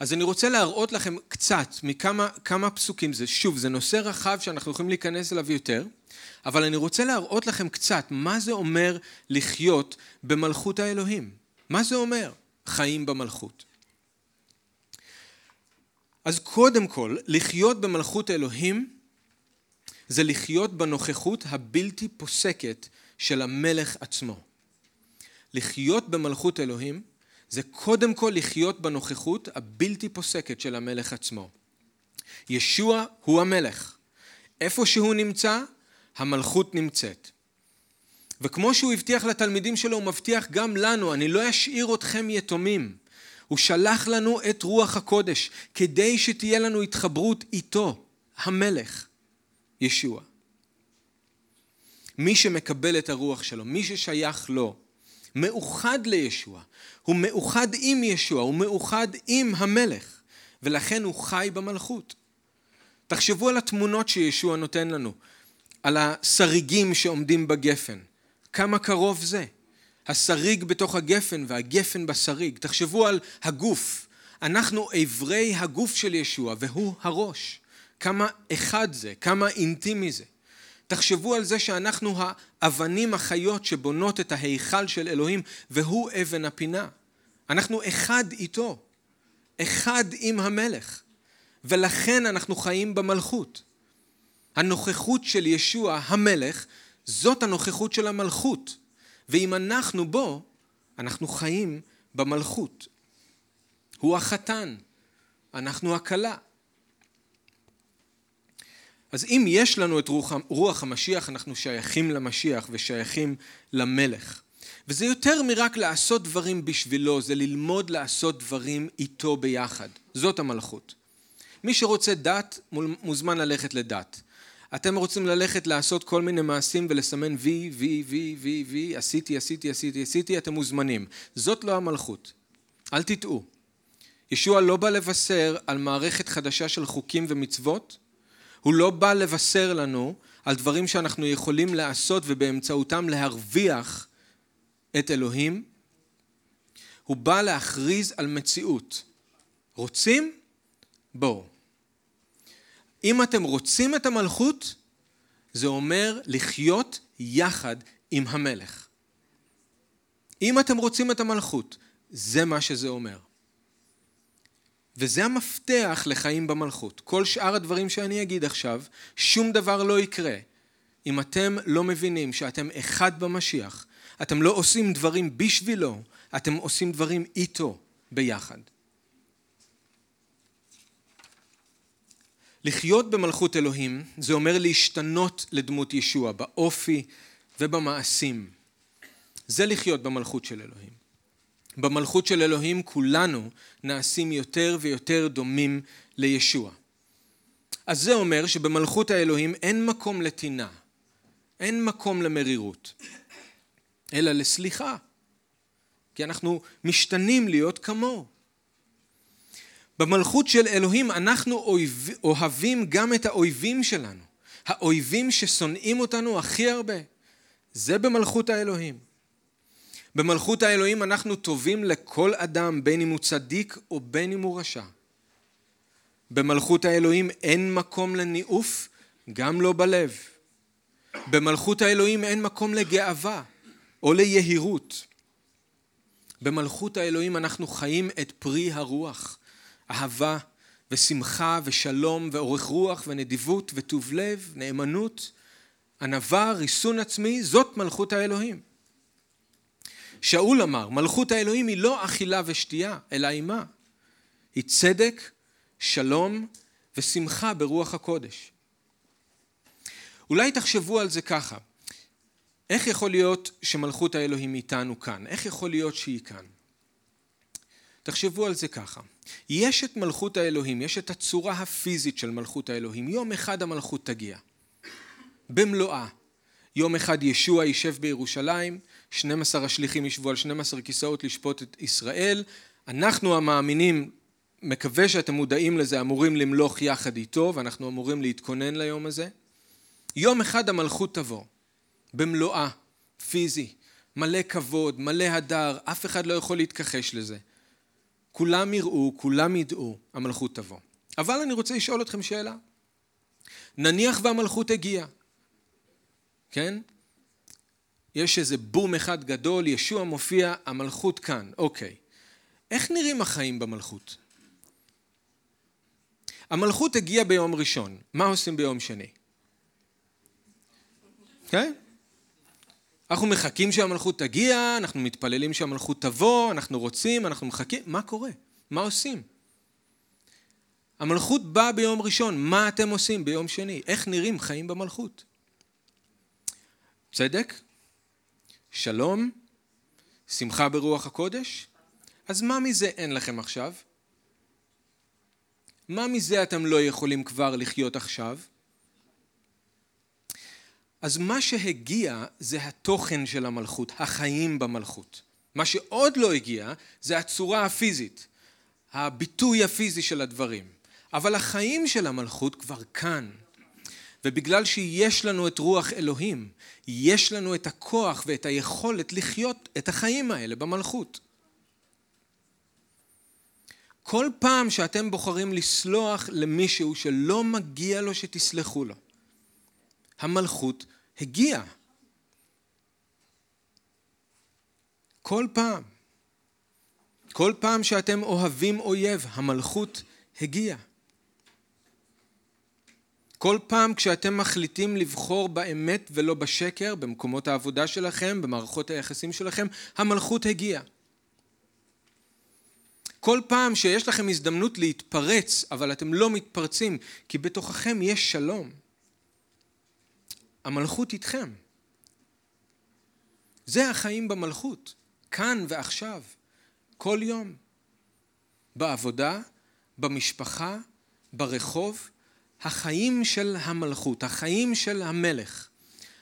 אז אני רוצה להראות לכם קצת מכמה כמה פסוקים זה. שוב, זה נושא רחב שאנחנו יכולים להיכנס אליו יותר, אבל אני רוצה להראות לכם קצת מה זה אומר לחיות במלכות האלוהים. מה זה אומר? חיים במלכות. אז קודם כל, לחיות במלכות אלוהים, זה לחיות בנוכחות הבלתי פוסקת של המלך עצמו. לחיות במלכות אלוהים, זה קודם כל לחיות בנוכחות הבלתי פוסקת של המלך עצמו. ישוע הוא המלך. איפה שהוא נמצא, המלכות נמצאת. וכמו שהוא הבטיח לתלמידים שלו, הוא מבטיח גם לנו, אני לא אשאיר אתכם יתומים. הוא שלח לנו את רוח הקודש, כדי שתהיה לנו התחברות איתו, המלך, ישוע. מי שמקבל את הרוח שלו, מי ששייך לו, מאוחד לישוע, הוא מאוחד עם ישוע, הוא מאוחד עם המלך, ולכן הוא חי במלכות. תחשבו על התמונות שישוע נותן לנו, על השריגים שעומדים בגפן. כמה קרוב זה? השריג בתוך הגפן והגפן בשריג. תחשבו על הגוף. אנחנו עברי הגוף של ישוע והוא הראש. כמה אחד זה, כמה אינטימי זה. תחשבו על זה שאנחנו האבנים החיות שבונות את ההיכל של אלוהים והוא אבן הפינה. אנחנו אחד איתו, אחד עם המלך. ולכן אנחנו חיים במלכות. הנוכחות של ישוע המלך, זאת הנוכחות של המלכות, ואם אנחנו בו, אנחנו חיים במלכות. הוא החתן, אנחנו הכלה. אז אם יש לנו את רוח, רוח המשיח, אנחנו שייכים למשיח ושייכים למלך. וזה יותר מרק לעשות דברים בשבילו, זה ללמוד לעשות דברים איתו ביחד. זאת המלכות. מי שרוצה דת, מוזמן ללכת לדת. אתם רוצים ללכת לעשות כל מיני מעשים ולסמן וי, וי, וי, וי, וי, עשיתי, עשיתי, עשיתי, עשיתי, אתם מוזמנים. זאת לא המלכות. אל תטעו. ישוע לא בא לבשר על מערכת חדשה של חוקים ומצוות. הוא לא בא לבשר לנו על דברים שאנחנו יכולים לעשות ובאמצעותם להרוויח את אלוהים. הוא בא להכריז על מציאות. רוצים? בואו. אם אתם רוצים את המלכות, זה אומר לחיות יחד עם המלך. אם אתם רוצים את המלכות, זה מה שזה אומר. וזה המפתח לחיים במלכות. כל שאר הדברים שאני אגיד עכשיו, שום דבר לא יקרה. אם אתם לא מבינים שאתם אחד במשיח, אתם לא עושים דברים בשבילו, אתם עושים דברים איתו ביחד. לחיות במלכות אלוהים, זה אומר להשתנות לדמות ישוע, באופי ובמעשים. זה לחיות במלכות של אלוהים. במלכות של אלוהים כולנו נעשים יותר ויותר דומים לישוע. אז זה אומר שבמלכות האלוהים אין מקום לתינה, אין מקום למרירות, אלא לסליחה, כי אנחנו משתנים להיות כמוהו. במלכות של אלוהים אנחנו אוהבים גם את האויבים שלנו, האויבים ששונאים אותנו הכי הרבה, זה במלכות האלוהים. במלכות האלוהים אנחנו טובים לכל אדם, בין אם הוא צדיק או בין אם הוא רשע. במלכות האלוהים אין מקום לניאוף, גם לא בלב. במלכות האלוהים אין מקום לגאווה או ליהירות. במלכות האלוהים אנחנו חיים את פרי הרוח, אהבה ושמחה ושלום ואורך רוח ונדיבות וטוב לב, נאמנות, ענווה, ריסון עצמי, זאת מלכות האלוהים. שאול אמר, מלכות האלוהים היא לא אכילה ושתייה, אלא אימה. היא צדק, שלום ושמחה ברוח הקודש. אולי תחשבו על זה ככה, איך יכול להיות שמלכות האלוהים איתנו כאן? איך יכול להיות שהיא כאן? תחשבו על זה ככה, יש את מלכות האלוהים, יש את הצורה הפיזית של מלכות האלוהים, יום אחד המלכות תגיע, במלואה. יום אחד ישוע יישב בירושלים, שנים עשר השליחים ישבו על שנים עשר כיסאות לשפוט את ישראל, אנחנו המאמינים, מקווה שאתם מודעים לזה, אמורים למלוך יחד איתו, ואנחנו אמורים להתכונן ליום הזה. יום אחד המלכות תבוא, במלואה, פיזי, מלא כבוד, מלא הדר, אף אחד לא יכול להתכחש לזה. כולם יראו, כולם ידעו, המלכות תבוא. אבל אני רוצה לשאול אתכם שאלה. נניח והמלכות הגיעה, כן? יש איזה בום אחד גדול, ישוע מופיע, המלכות כאן, אוקיי. איך נראים החיים במלכות? המלכות הגיעה ביום ראשון, מה עושים ביום שני? כן? אנחנו מחכים שהמלכות תגיע, אנחנו מתפללים שהמלכות תבוא, אנחנו רוצים, אנחנו מחכים, מה קורה? מה עושים? המלכות באה ביום ראשון, מה אתם עושים ביום שני? איך נראים חיים במלכות? צדק? שלום? שמחה ברוח הקודש? אז מה מזה אין לכם עכשיו? מה מזה אתם לא יכולים כבר לחיות עכשיו? אז מה שהגיע זה התוכן של המלכות, החיים במלכות. מה שעוד לא הגיע זה הצורה הפיזית, הביטוי הפיזי של הדברים. אבל החיים של המלכות כבר כאן. ובגלל שיש לנו את רוח אלוהים, יש לנו את הכוח ואת היכולת לחיות את החיים האלה במלכות. כל פעם שאתם בוחרים לסלוח למישהו שלא מגיע לו שתסלחו לו, המלכות הגיעה. כל פעם. כל פעם שאתם אוהבים אויב, המלכות הגיעה. כל פעם כשאתם מחליטים לבחור באמת ולא בשקר, במקומות העבודה שלכם, במערכות היחסים שלכם, המלכות הגיעה. כל פעם שיש לכם הזדמנות להתפרץ, אבל אתם לא מתפרצים, כי בתוככם יש שלום. המלכות איתכם. זה החיים במלכות, כאן ועכשיו, כל יום. בעבודה, במשפחה, ברחוב, החיים של המלכות, החיים של המלך,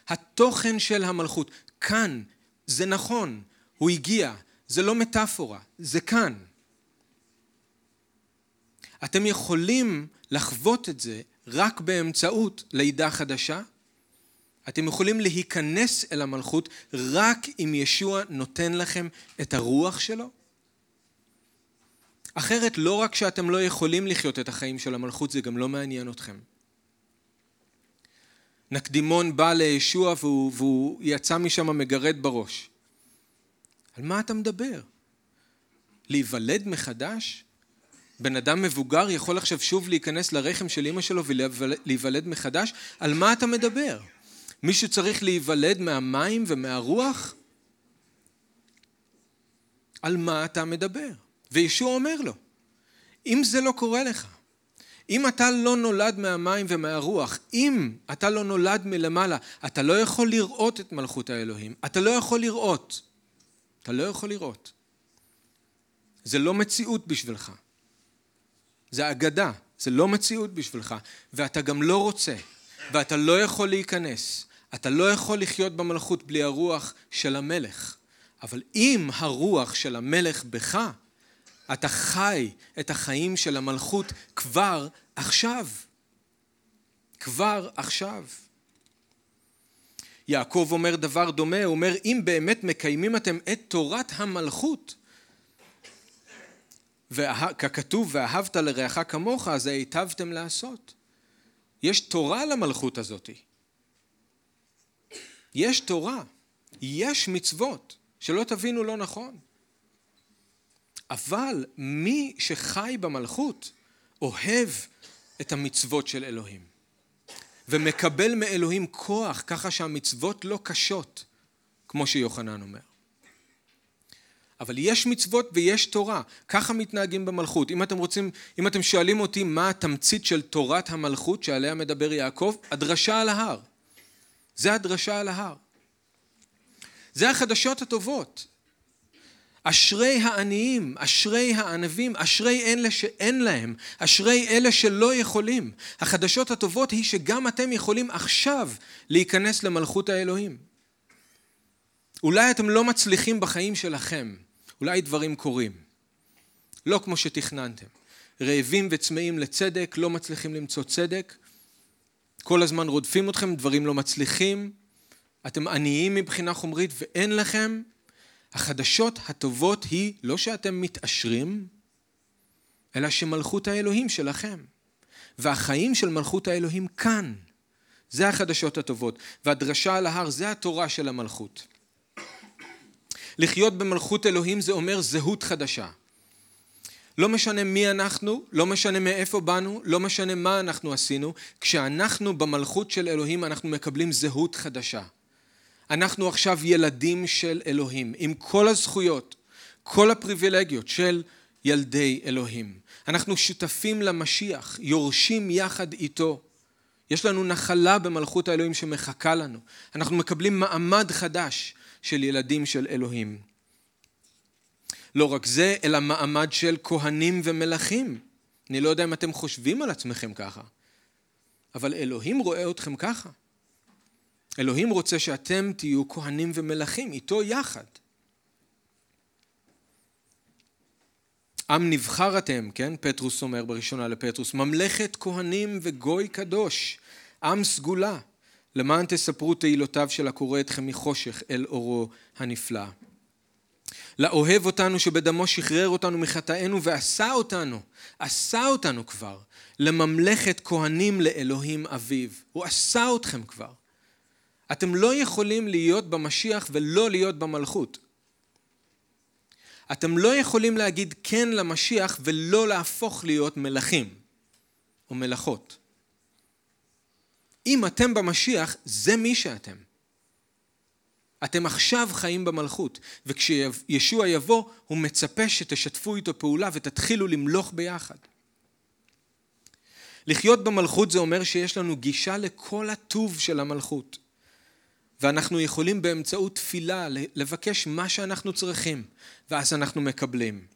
התוכן של המלכות, כאן, זה נכון, הוא הגיע, זה לא מטאפורה, זה כאן. אתם יכולים לחוות את זה רק באמצעות לידה חדשה, אתם יכולים להיכנס אל המלכות רק אם ישוע נותן לכם את הרוח שלו. אחרת לא רק שאתם לא יכולים לחיות את החיים של המלכות, זה גם לא מעניין אתכם. נקדימון בא לישוע והוא, והוא יצא משם מגרד בראש. על מה אתה מדבר? להיוולד מחדש? בן אדם מבוגר יכול עכשיו שוב להיכנס לרחם של אמא שלו ולהיוולד מחדש? על מה אתה מדבר? מישהו צריך להיוולד מהמים ומהרוח? על מה אתה מדבר? וישוע אומר לו, אם זה לא קורה לך, אם אתה לא נולד מהמים ומהרוח, אם אתה לא נולד מלמעלה, אתה לא יכול לראות את מלכות האלוהים, אתה לא יכול לראות אתה לא יכול לראות. זה לא מציאות בשבילך. זה אגדה, זה לא מציאות בשבילך. ואתה גם לא רוצה, ואתה לא יכול להיכנס. אתה לא יכול לחיות במלכות בלי הרוח של המלך. אבל עם הרוח של המלך בך, אתה חי את החיים של המלכות כבר עכשיו. כבר עכשיו. יעקב אומר דבר דומה, הוא אומר, אם באמת מקיימים אתם את תורת המלכות, וככתוב, ואהבת לרעך כמוך, אז היטבתם לעשות. יש תורה למלכות הזאת. יש תורה, יש מצוות, שלא תבינו לא נכון. אבל מי שחי במלכות, אוהב את המצוות של אלוהים. ומקבל מאלוהים כוח, ככה שהמצוות לא קשות, כמו שיוחנן אומר. אבל יש מצוות ויש תורה, ככה מתנהגים במלכות. אם אתם רוצים, אם אתם שואלים אותי מה התמצית של תורת המלכות שעליה מדבר יעקב, הדרשה על ההר. זה הדרשה על ההר. זה החדשות הטובות. אשרי העניים, אשרי הענבים, אשרי אלה שאין להם, אשרי אלה שלא יכולים. החדשות הטובות היא שגם אתם יכולים עכשיו להיכנס למלכות האלוהים. אולי אתם לא מצליחים בחיים שלכם, אולי דברים קורים. לא כמו שתכננתם. רעבים וצמאים לצדק, לא מצליחים למצוא צדק. כל הזמן רודפים אתכם, דברים לא מצליחים. אתם עניים מבחינה חומרית ואין לכם. החדשות הטובות היא לא שאתם מתעשרים, אלא שמלכות האלוהים שלכם. והחיים של מלכות האלוהים כאן. זה החדשות הטובות. והדרשה על ההר זה התורה של המלכות. לחיות במלכות אלוהים זה אומר זהות חדשה. לא משנה מי אנחנו, לא משנה מאיפה באנו, לא משנה מה אנחנו עשינו. כשאנחנו במלכות של אלוהים אנחנו מקבלים זהות חדשה. אנחנו עכשיו ילדים של אלוהים, עם כל הזכויות, כל הפריבילגיות של ילדי אלוהים. אנחנו שותפים למשיח, יורשים יחד איתו. יש לנו נחלה במלכות האלוהים שמחכה לנו. אנחנו מקבלים מעמד חדש של ילדים של אלוהים. לא רק זה, אלא מעמד של כהנים ומלכים. אני לא יודע אם אתם חושבים על עצמכם ככה, אבל אלוהים רואה אתכם ככה. אלוהים רוצה שאתם תהיו כהנים ומלכים, איתו יחד. עם נבחר אתם, כן? פטרוס אומר בראשונה לפטרוס, ממלכת כהנים וגוי קדוש, עם סגולה, למען תספרו תהילותיו של הקורא אתכם מחושך אל אורו הנפלא. לאוהב אותנו שבדמו שחרר אותנו מחטאינו ועשה אותנו, עשה אותנו כבר, לממלכת כהנים לאלוהים אביו. הוא עשה אתכם כבר. אתם לא יכולים להיות במשיח ולא להיות במלכות. אתם לא יכולים להגיד כן למשיח ולא להפוך להיות מלכים או מלכות. אם אתם במשיח, זה מי שאתם. אתם עכשיו חיים במלכות, וכשישוע יבוא, הוא מצפה שתשתפו איתו פעולה ותתחילו למלוך ביחד. לחיות במלכות זה אומר שיש לנו גישה לכל הטוב של המלכות. ואנחנו יכולים באמצעות תפילה לבקש מה שאנחנו צריכים, ואז אנחנו מקבלים.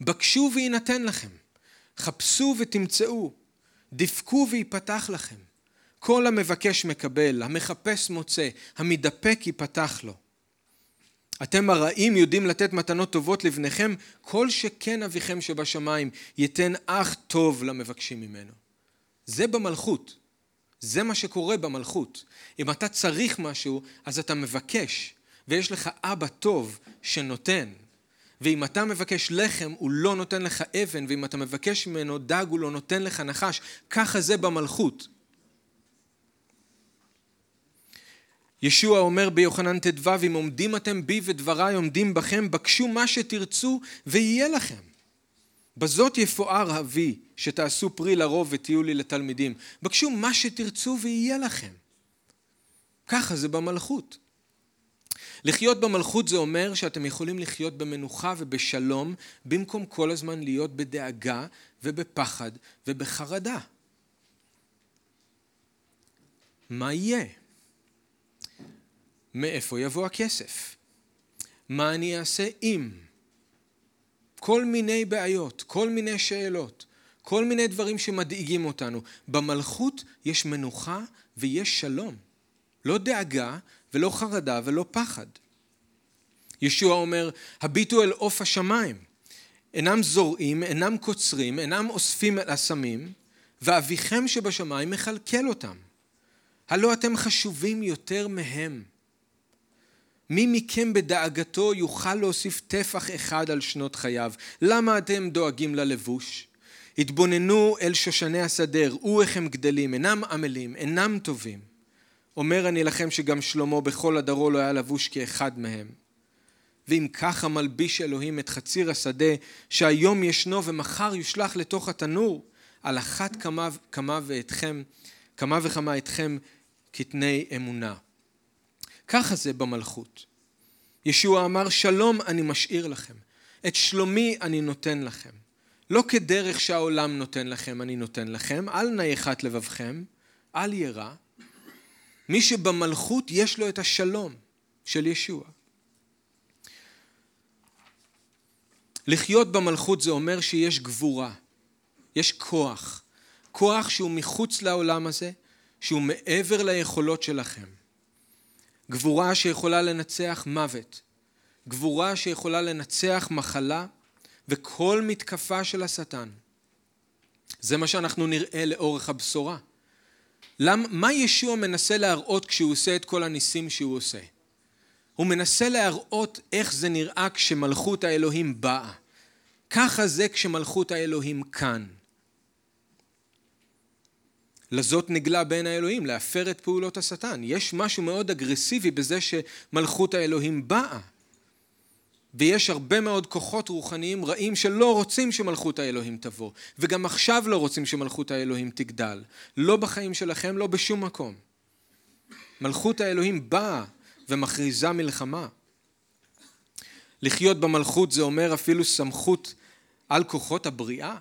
בקשו וינתן לכם, חפשו ותמצאו, דפקו ויפתח לכם. כל המבקש מקבל, המחפש מוצא, המדפק ייפתח לו. אתם הרעים יודעים לתת מתנות טובות לבניכם, כל שכן אביכם שבשמיים ייתן אך טוב למבקשים ממנו. זה במלכות. זה מה שקורה במלכות. אם אתה צריך משהו, אז אתה מבקש, ויש לך אבא טוב שנותן. ואם אתה מבקש לחם, הוא לא נותן לך אבן, ואם אתה מבקש ממנו דג, הוא לא נותן לך נחש. ככה זה במלכות. ישוע אומר ביוחנן ט"ו, אם עומדים אתם בי ודבריי עומדים בכם, בקשו מה שתרצו ויהיה לכם. בזאת יפואר אבי שתעשו פרי לרוב ותהיו לי לתלמידים. בקשו מה שתרצו ויהיה לכם. ככה זה במלכות. לחיות במלכות זה אומר שאתם יכולים לחיות במנוחה ובשלום, במקום כל הזמן להיות בדאגה ובפחד ובחרדה. מה יהיה? מאיפה יבוא הכסף? מה אני אעשה אם? כל מיני בעיות, כל מיני שאלות, כל מיני דברים שמדאיגים אותנו. במלכות יש מנוחה ויש שלום. לא דאגה ולא חרדה ולא פחד. ישוע אומר, הביטו אל עוף השמיים. אינם זורעים, אינם קוצרים, אינם אוספים על אסמים, ואביכם שבשמיים מחלקל אותם. הלא אתם חשובים יותר מהם. מי מכם בדאגתו יוכל להוסיף טפח אחד על שנות חייו? למה אתם דואגים ללבוש? התבוננו אל שושני השדה, ראו איך הם גדלים, אינם עמלים, אינם טובים. אומר אני לכם שגם שלמה בכל הדרו לא היה לבוש כאחד מהם. ואם ככה מלביש אלוהים את חציר השדה שהיום ישנו ומחר יושלח לתוך התנור, על אחת כמה, כמה, ואתכם, כמה וכמה אתכם קטני אמונה. ככה זה במלכות. ישוע אמר, שלום אני משאיר לכם, את שלומי אני נותן לכם. לא כדרך שהעולם נותן לכם, אני נותן לכם, אל נח את לבבכם, אל ירא. מי שבמלכות יש לו את השלום של ישוע. לחיות במלכות זה אומר שיש גבורה, יש כוח. כוח שהוא מחוץ לעולם הזה, שהוא מעבר ליכולות שלכם. גבורה שיכולה לנצח מוות, גבורה שיכולה לנצח מחלה וכל מתקפה של השטן. זה מה שאנחנו נראה לאורך הבשורה. למה, מה ישוע מנסה להראות כשהוא עושה את כל הניסים שהוא עושה? הוא מנסה להראות איך זה נראה כשמלכות האלוהים באה. ככה זה כשמלכות האלוהים כאן. לזאת נגלה בין האלוהים, להפר את פעולות השטן. יש משהו מאוד אגרסיבי בזה שמלכות האלוהים באה. ויש הרבה מאוד כוחות רוחניים רעים שלא רוצים שמלכות האלוהים תבוא. וגם עכשיו לא רוצים שמלכות האלוהים תגדל. לא בחיים שלכם, לא בשום מקום. מלכות האלוהים באה ומכריזה מלחמה. לחיות במלכות זה אומר אפילו סמכות על כוחות הבריאה.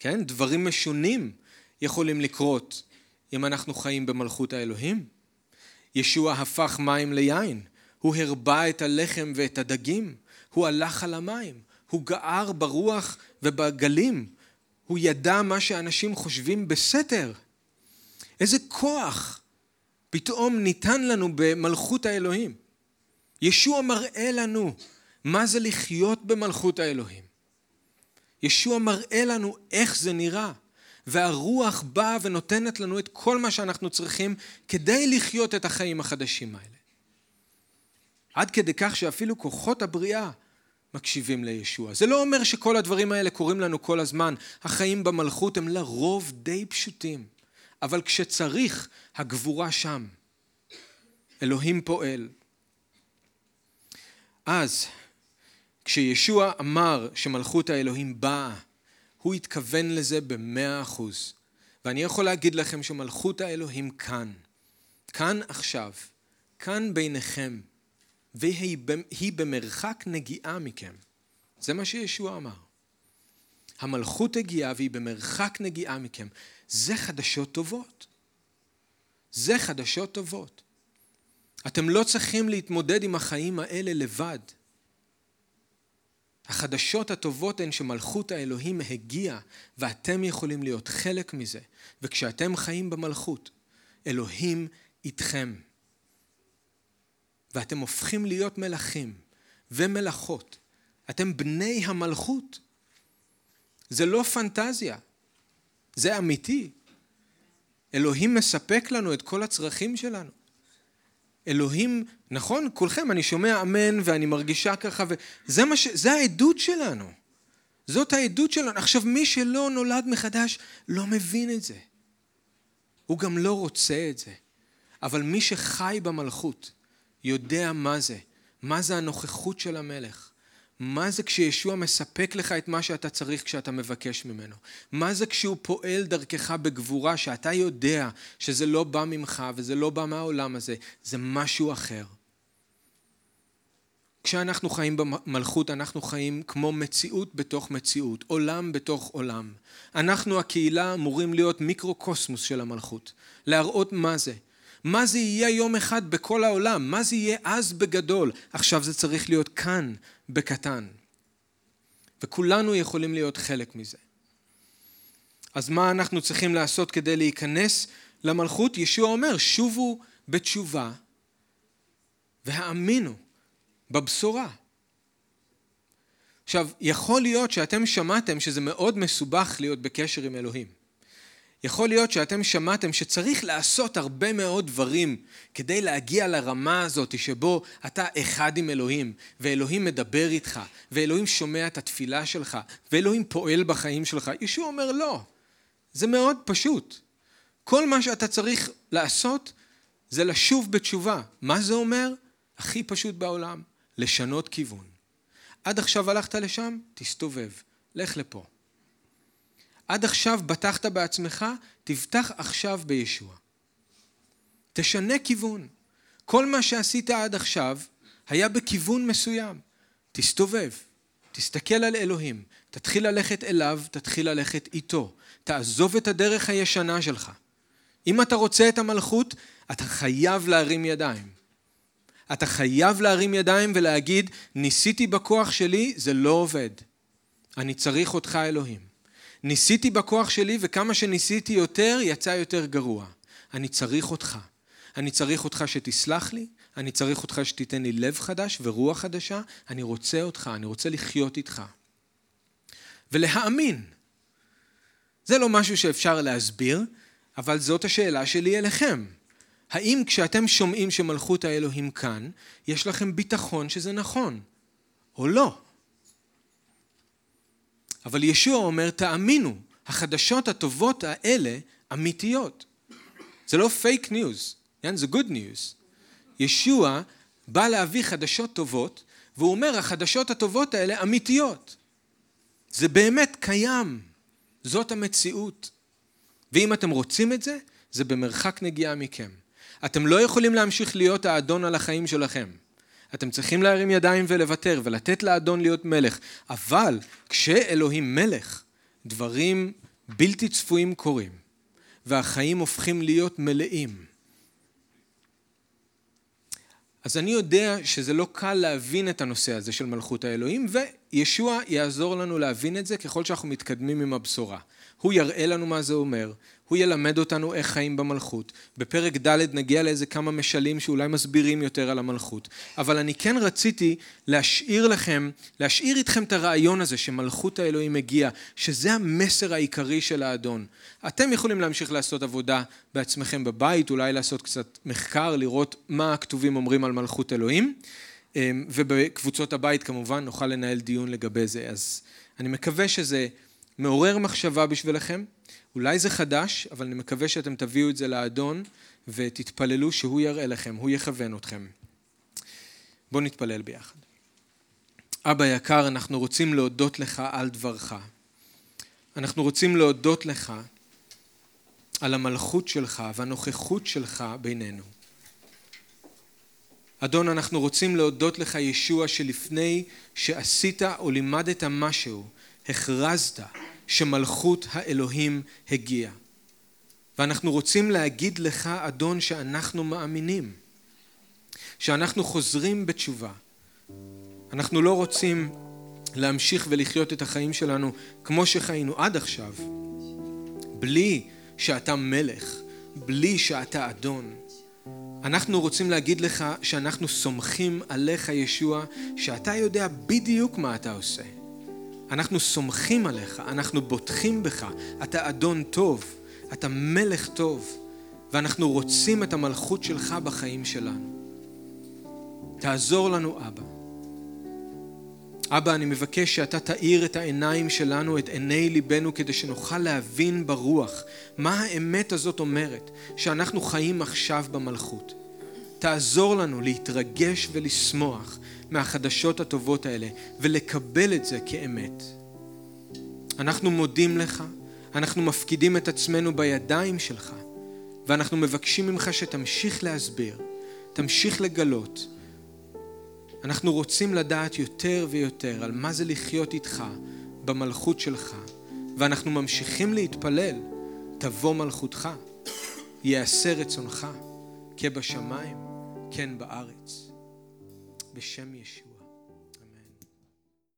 כן? דברים משונים יכולים לקרות אם אנחנו חיים במלכות האלוהים. ישוע הפך מים ליין. הוא הרבע את הלחם ואת הדגים, הוא הלך על המים, הוא גער ברוח ובגלים, הוא ידע מה שאנשים חושבים בסתר. איזה כוח פתאום ניתן לנו במלכות האלוהים. ישוע מראה לנו מה זה לחיות במלכות האלוהים. ישוע מראה לנו איך זה נראה, והרוח באה ונותנת לנו את כל מה שאנחנו צריכים כדי לחיות את החיים החדשים האלה. עד כדי כך שאפילו כוחות הבריאה מקשיבים לישוע. זה לא אומר שכל הדברים האלה קורים לנו כל הזמן. החיים במלכות הם לרוב די פשוטים. אבל כשצריך, הגבורה שם. אלוהים פועל. אז, כשישוע אמר שמלכות האלוהים באה, הוא התכוון לזה במאה אחוז. ואני יכול להגיד לכם שמלכות האלוהים כאן. כאן עכשיו. כאן ביניכם. והיא במרחק נגיעה מכם. זה מה שישוע אמר. המלכות הגיעה והיא במרחק נגיעה מכם. זה חדשות טובות. זה חדשות טובות. אתם לא צריכים להתמודד עם החיים האלה לבד. החדשות הטובות הן שמלכות האלוהים הגיעה, ואתם יכולים להיות חלק מזה. וכשאתם חיים במלכות, אלוהים איתכם. ואתם הופכים להיות מלכים ומלכות. אתם בני המלכות. זה לא פנטזיה, זה אמיתי. אלוהים מספק לנו את כל הצרכים שלנו. אלוהים, נכון? כולכם, אני שומע אמן ואני מרגישה ככה, וזה מה ש... זה העדות שלנו. זאת העדות שלנו. עכשיו, מי שלא נולד מחדש לא מבין את זה. הוא גם לא רוצה את זה. אבל מי שחי במלכות, יודע מה זה, מה זה הנוכחות של המלך, מה זה כשישוע מספק לך את מה שאתה צריך כשאתה מבקש ממנו, מה זה כשהוא פועל דרכך בגבורה שאתה יודע שזה לא בא ממך וזה לא בא מהעולם הזה, זה משהו אחר. כשאנחנו חיים במלכות אנחנו חיים כמו מציאות בתוך מציאות, עולם בתוך עולם. אנחנו הקהילה אמורים להיות מיקרוקוסמוס של המלכות, להראות מה זה. מה זה יהיה יום אחד בכל העולם? מה זה יהיה אז בגדול? עכשיו זה צריך להיות כאן בקטן. וכולנו יכולים להיות חלק מזה. אז מה אנחנו צריכים לעשות כדי להיכנס למלכות? ישוע אומר, שובו בתשובה והאמינו בבשורה. עכשיו, יכול להיות שאתם שמעתם שזה מאוד מסובך להיות בקשר עם אלוהים. יכול להיות שאתם שמעתם שצריך לעשות הרבה מאוד דברים כדי להגיע לרמה הזאת שבו אתה אחד עם אלוהים, ואלוהים מדבר איתך, ואלוהים שומע את התפילה שלך, ואלוהים פועל בחיים שלך. ישוע אומר לא, זה מאוד פשוט. כל מה שאתה צריך לעשות זה לשוב בתשובה. מה זה אומר? הכי פשוט בעולם, לשנות כיוון. עד עכשיו הלכת לשם, תסתובב, לך לפה. עד עכשיו בטחת בעצמך, תבטח עכשיו בישוע. תשנה כיוון. כל מה שעשית עד עכשיו היה בכיוון מסוים. תסתובב, תסתכל על אלוהים, תתחיל ללכת אליו, תתחיל ללכת איתו. תעזוב את הדרך הישנה שלך. אם אתה רוצה את המלכות, אתה חייב להרים ידיים. אתה חייב להרים ידיים ולהגיד, ניסיתי בכוח שלי, זה לא עובד. אני צריך אותך אלוהים. ניסיתי בכוח שלי וכמה שניסיתי יותר, יצא יותר גרוע. אני צריך אותך. אני צריך אותך שתסלח לי, אני צריך אותך שתיתן לי לב חדש ורוח חדשה, אני רוצה אותך, אני רוצה לחיות איתך. ולהאמין. זה לא משהו שאפשר להסביר, אבל זאת השאלה שלי אליכם. האם כשאתם שומעים שמלכות האלוהים כאן, יש לכם ביטחון שזה נכון, או לא? אבל ישוע אומר, תאמינו, החדשות הטובות האלה אמיתיות. זה לא פייק ניוז, זה גוד ניוז. ישוע בא להביא חדשות טובות, והוא אומר, החדשות הטובות האלה אמיתיות. זה באמת קיים, זאת המציאות. ואם אתם רוצים את זה, זה במרחק נגיעה מכם. אתם לא יכולים להמשיך להיות האדון על החיים שלכם. אתם צריכים להרים ידיים ולוותר ולתת לאדון להיות מלך. אבל כשאלוהים מלך, דברים בלתי צפויים קורים, והחיים הופכים להיות מלאים. אז אני יודע שזה לא קל להבין את הנושא הזה של מלכות האלוהים, וישוע יעזור לנו להבין את זה ככל שאנחנו מתקדמים עם הבשורה. הוא יראה לנו מה זה אומר, הוא ילמד אותנו איך חיים במלכות. בפרק ד' נגיע לאיזה כמה משלים שאולי מסבירים יותר על המלכות. אבל אני כן רציתי להשאיר לכם, להשאיר איתכם את הרעיון הזה שמלכות האלוהים הגיעה, שזה המסר העיקרי של האדון. אתם יכולים להמשיך לעשות עבודה בעצמכם בבית, אולי לעשות קצת מחקר, לראות מה הכתובים אומרים על מלכות אלוהים. ובקבוצות הבית כמובן נוכל לנהל דיון לגבי זה. אז אני מקווה שזה מעורר מחשבה בשבילכם. אולי זה חדש, אבל אני מקווה שאתם תביאו את זה לאדון ותתפללו שהוא יראה לכם, הוא יכוון אתכם. בואו נתפלל ביחד. אבא יקר, אנחנו רוצים להודות לך על דברך. אנחנו רוצים להודות לך על המלכות שלך והנוכחות שלך בינינו. אדון, אנחנו רוצים להודות לך ישוע שלפני שעשית או לימדת משהו, הכרזת שמלכות האלוהים הגיעה. ואנחנו רוצים להגיד לך, אדון, שאנחנו מאמינים, שאנחנו חוזרים בתשובה. אנחנו לא רוצים להמשיך ולחיות את החיים שלנו כמו שחיינו עד עכשיו, בלי שאתה מלך, בלי שאתה אדון. אנחנו רוצים להגיד לך שאנחנו סומכים עליך, ישוע, שאתה יודע בדיוק מה אתה עושה. אנחנו סומכים עליך, אנחנו בוטחים בך, אתה אדון טוב, אתה מלך טוב, ואנחנו רוצים את המלכות שלך בחיים שלנו. תעזור לנו, אבא. אבא, אני מבקש שאתה תאיר את העיניים שלנו, את עיני ליבנו, כדי שנוכל להבין ברוח מה האמת הזאת אומרת, שאנחנו חיים עכשיו במלכות. תעזור לנו להתרגש ולשמוח מהחדשות הטובות האלה, ולקבל את זה כאמת. אנחנו מודים לך, אנחנו מפקידים את עצמנו בידיים שלך, ואנחנו מבקשים ממך שתמשיך להסביר, תמשיך לגלות. אנחנו רוצים לדעת יותר ויותר על מה זה לחיות איתך במלכות שלך, ואנחנו ממשיכים להתפלל, תבוא מלכותך, יעשה רצונך, כבשמיים, כן בארץ. בשם ישוע.